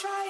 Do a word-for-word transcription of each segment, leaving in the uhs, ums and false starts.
I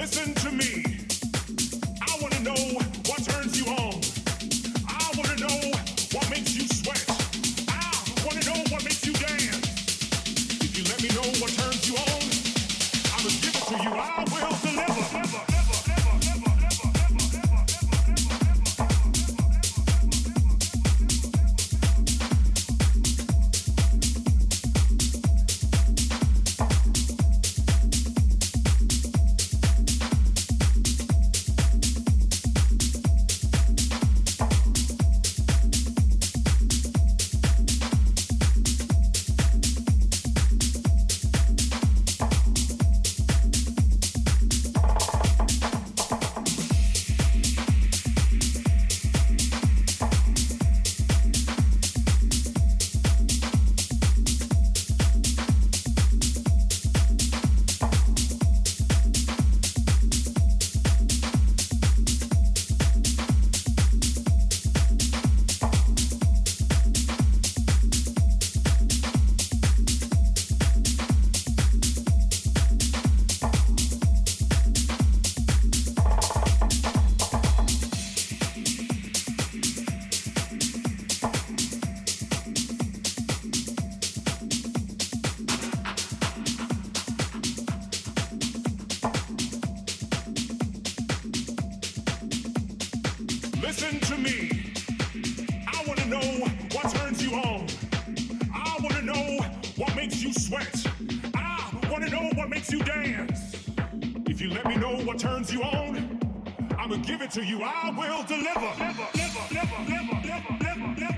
Listen to me. I want to know what turns you on. I want to know what makes you sweat. I want to know what makes you dance. If you let me know what turns you on, I will give it to you. I will deliver. Never, never, never, never, never, never, never, never, never. Listen to me. I want to know what turns you on. I want to know what makes you sweat. I want to know what makes you dance. If you let me know what turns you on, I'm going to give it to you. I will deliver. Never, never, never, never, never, never, never, never, never, never.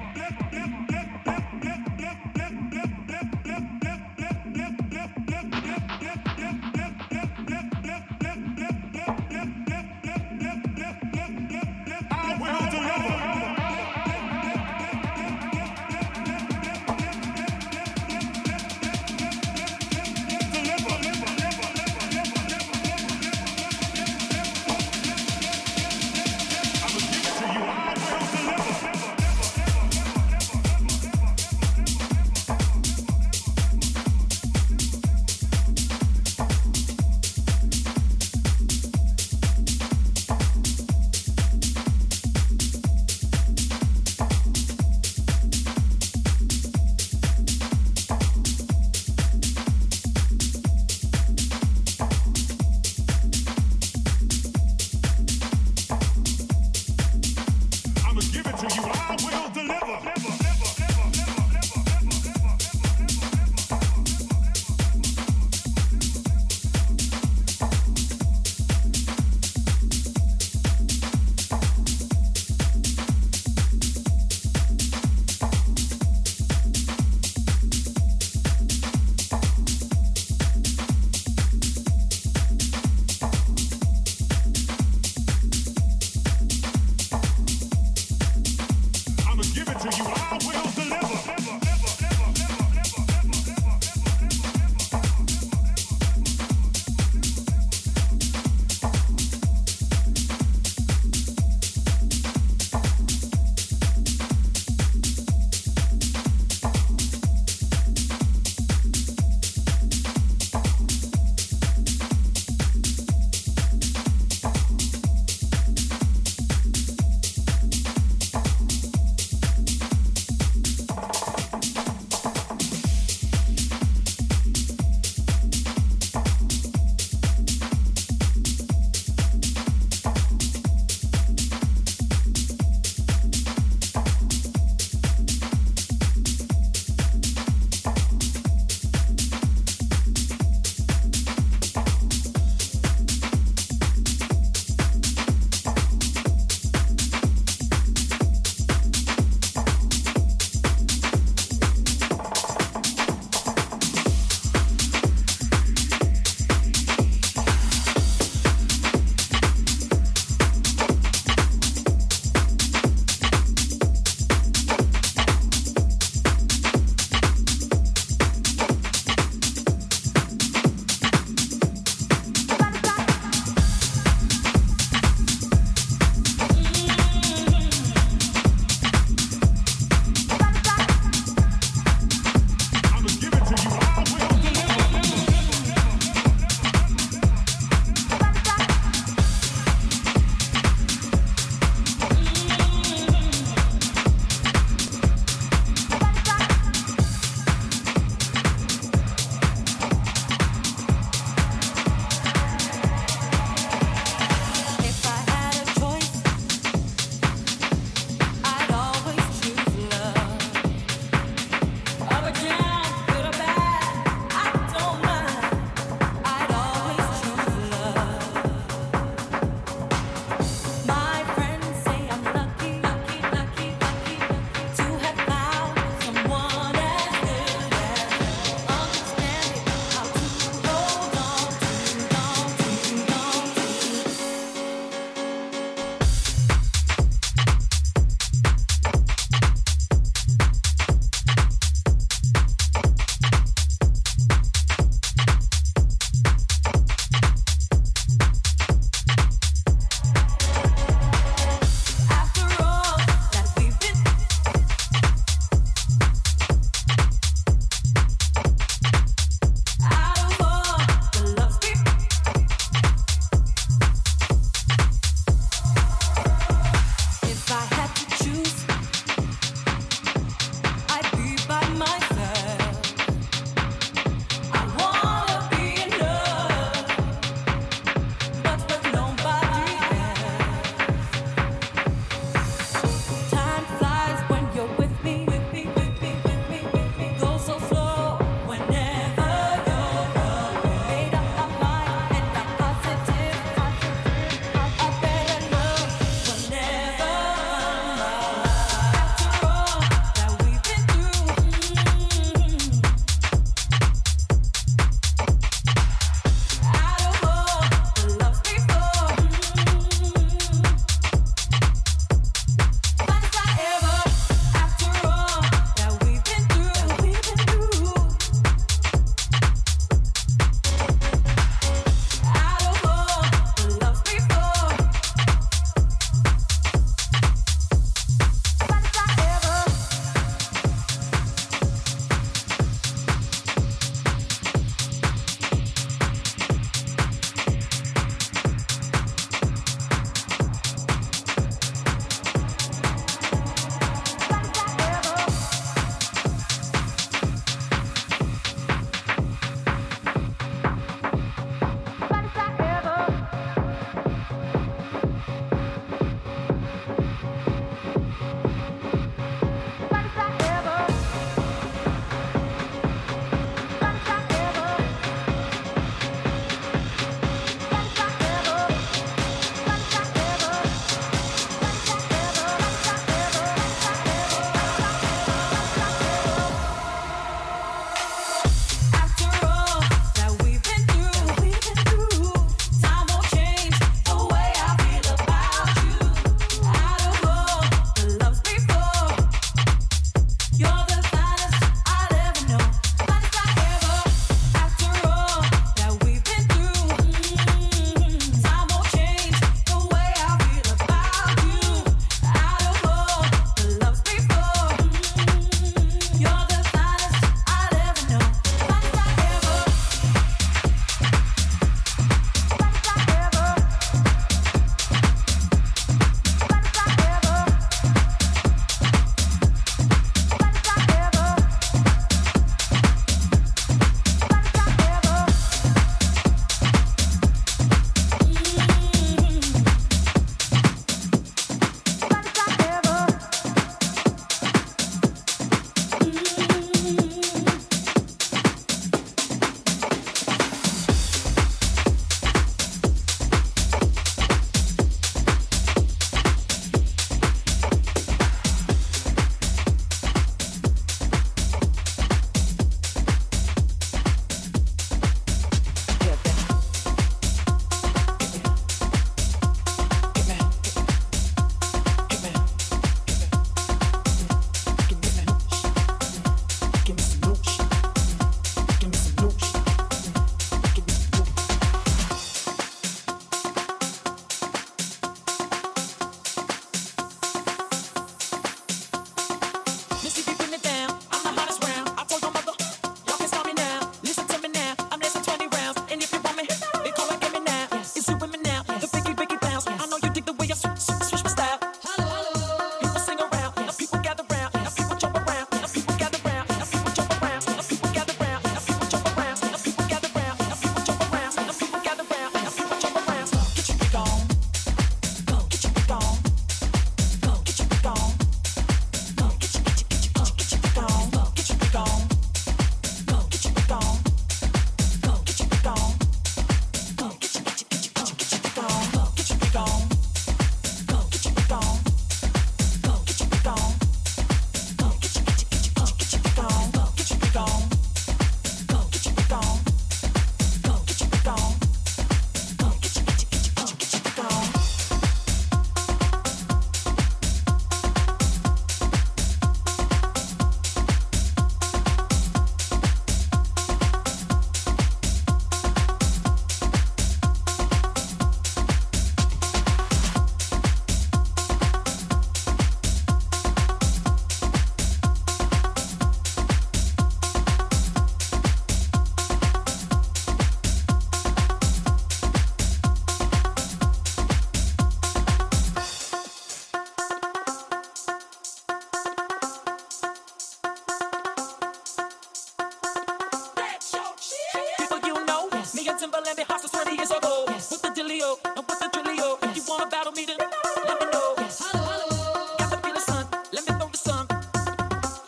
me a Timberland, be hot for twenty years ago. Yes. With the Dilio and with the Trilio. Yes. If you wanna battle me, then let me know. Yes. Hello, hello. Got to feel the sun, let me know the sun.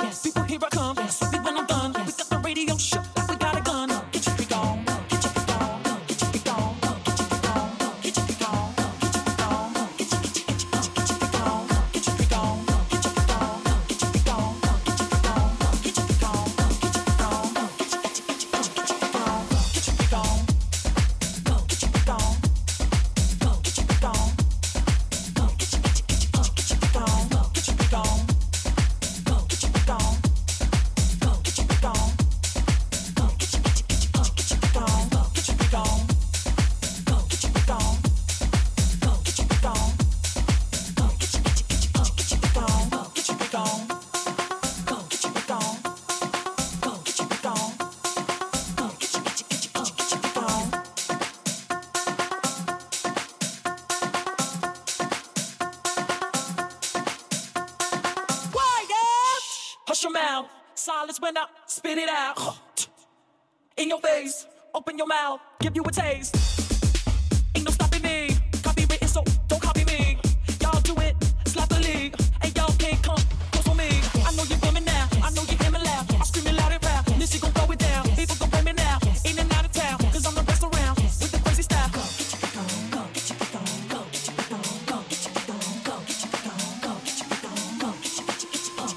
Yes. People, here I come. Yes. With me when I'm done. Yes. We got the radio show. Silence when I spit it out. In your face, open your mouth, give you a taste. Ain't no stopping me. Copywritten, so don't copy me. Y'all do it sloppily, and y'all can't come close to me. Yes. I know you're women now. Yes. I know you're him and loud. Yes. I'm screaming loud and proud. Yes. This shit gon' throw it down. Yes. People gon' blame it now. Yes. In and out of town, yes. Cause I'm the best around. Yes. With the crazy style. Go, get your pick on, go, get your pick on, go, get your pick on, go, get your pick on, go, get your pick on, go, get your pick on, go, get your pick on.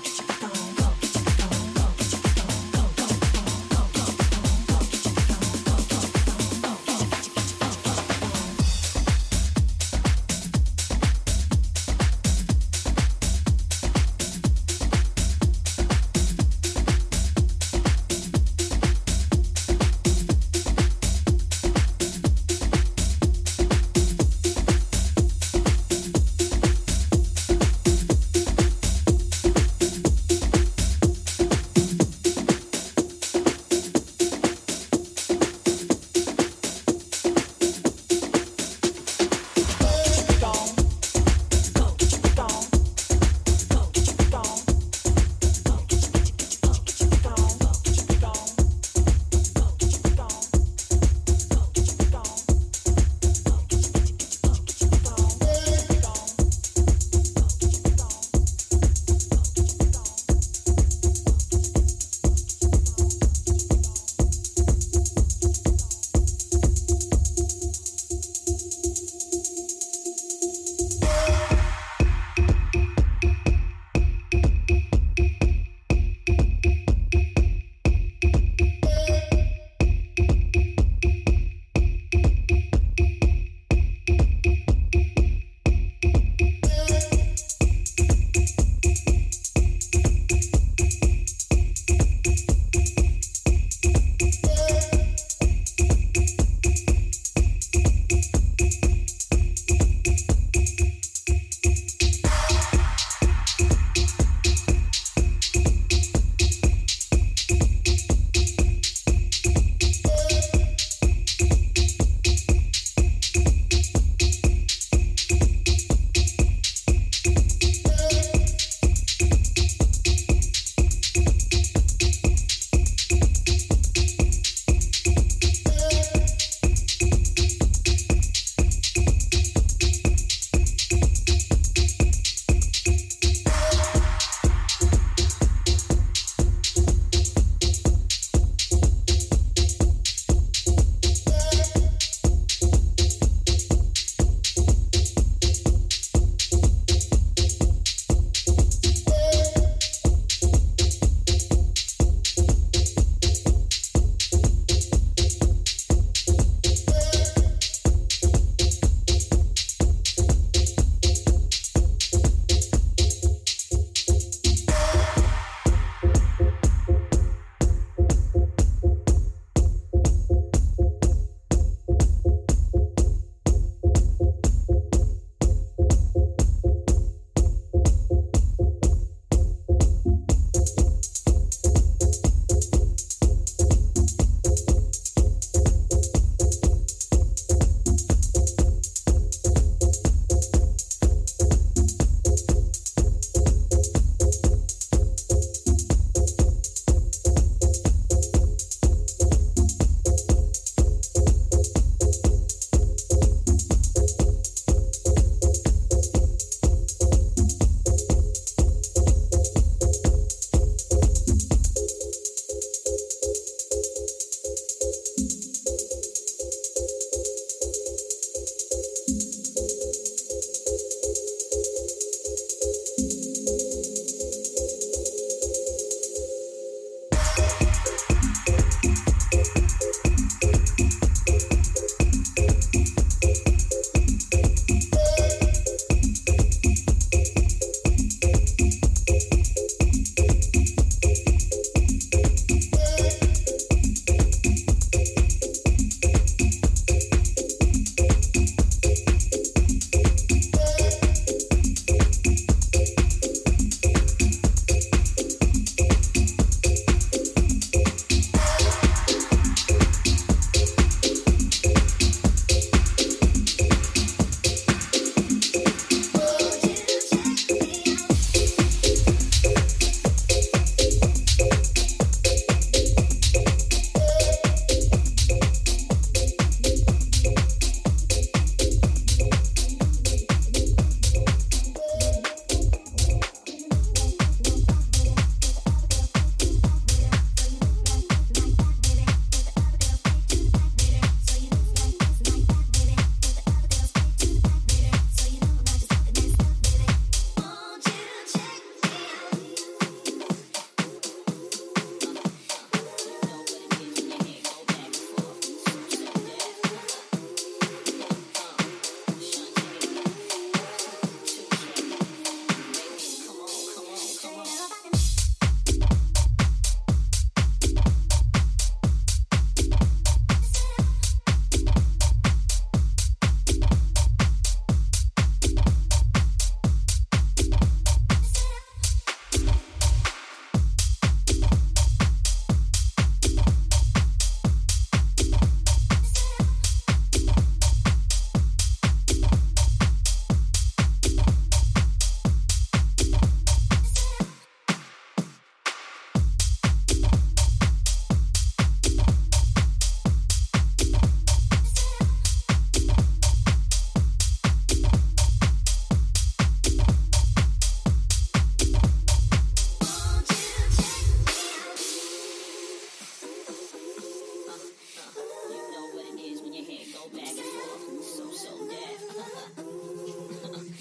go back and forth, so, so deaf.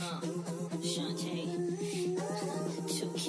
uh, Shantae, two K.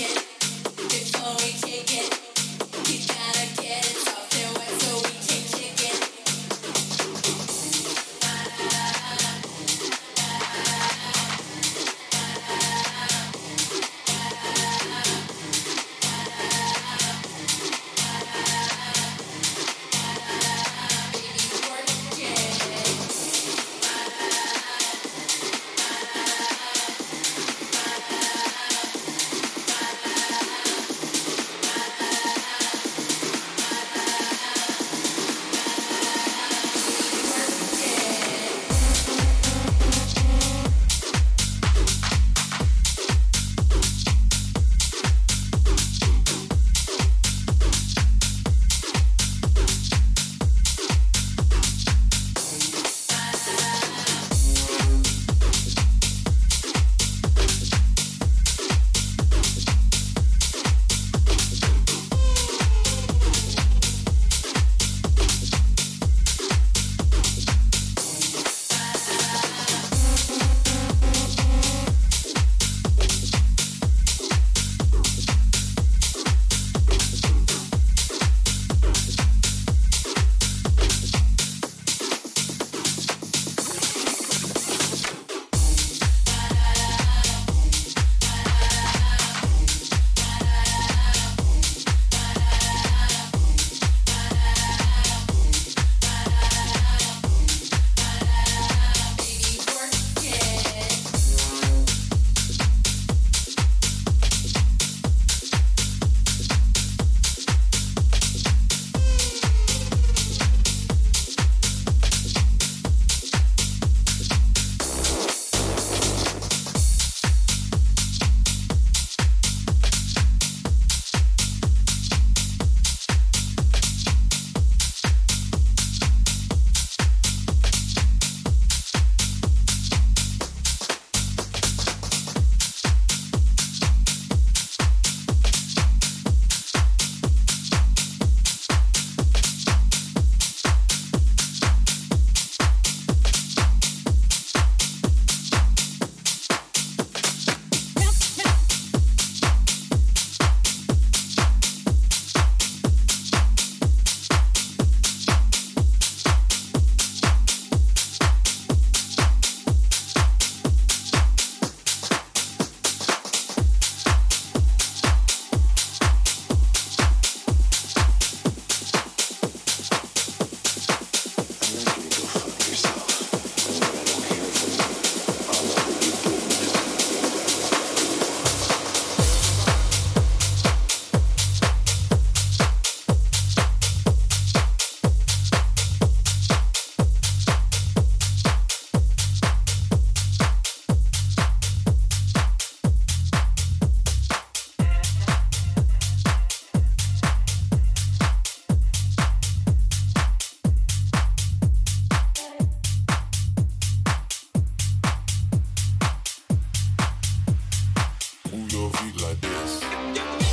Move your feet like this.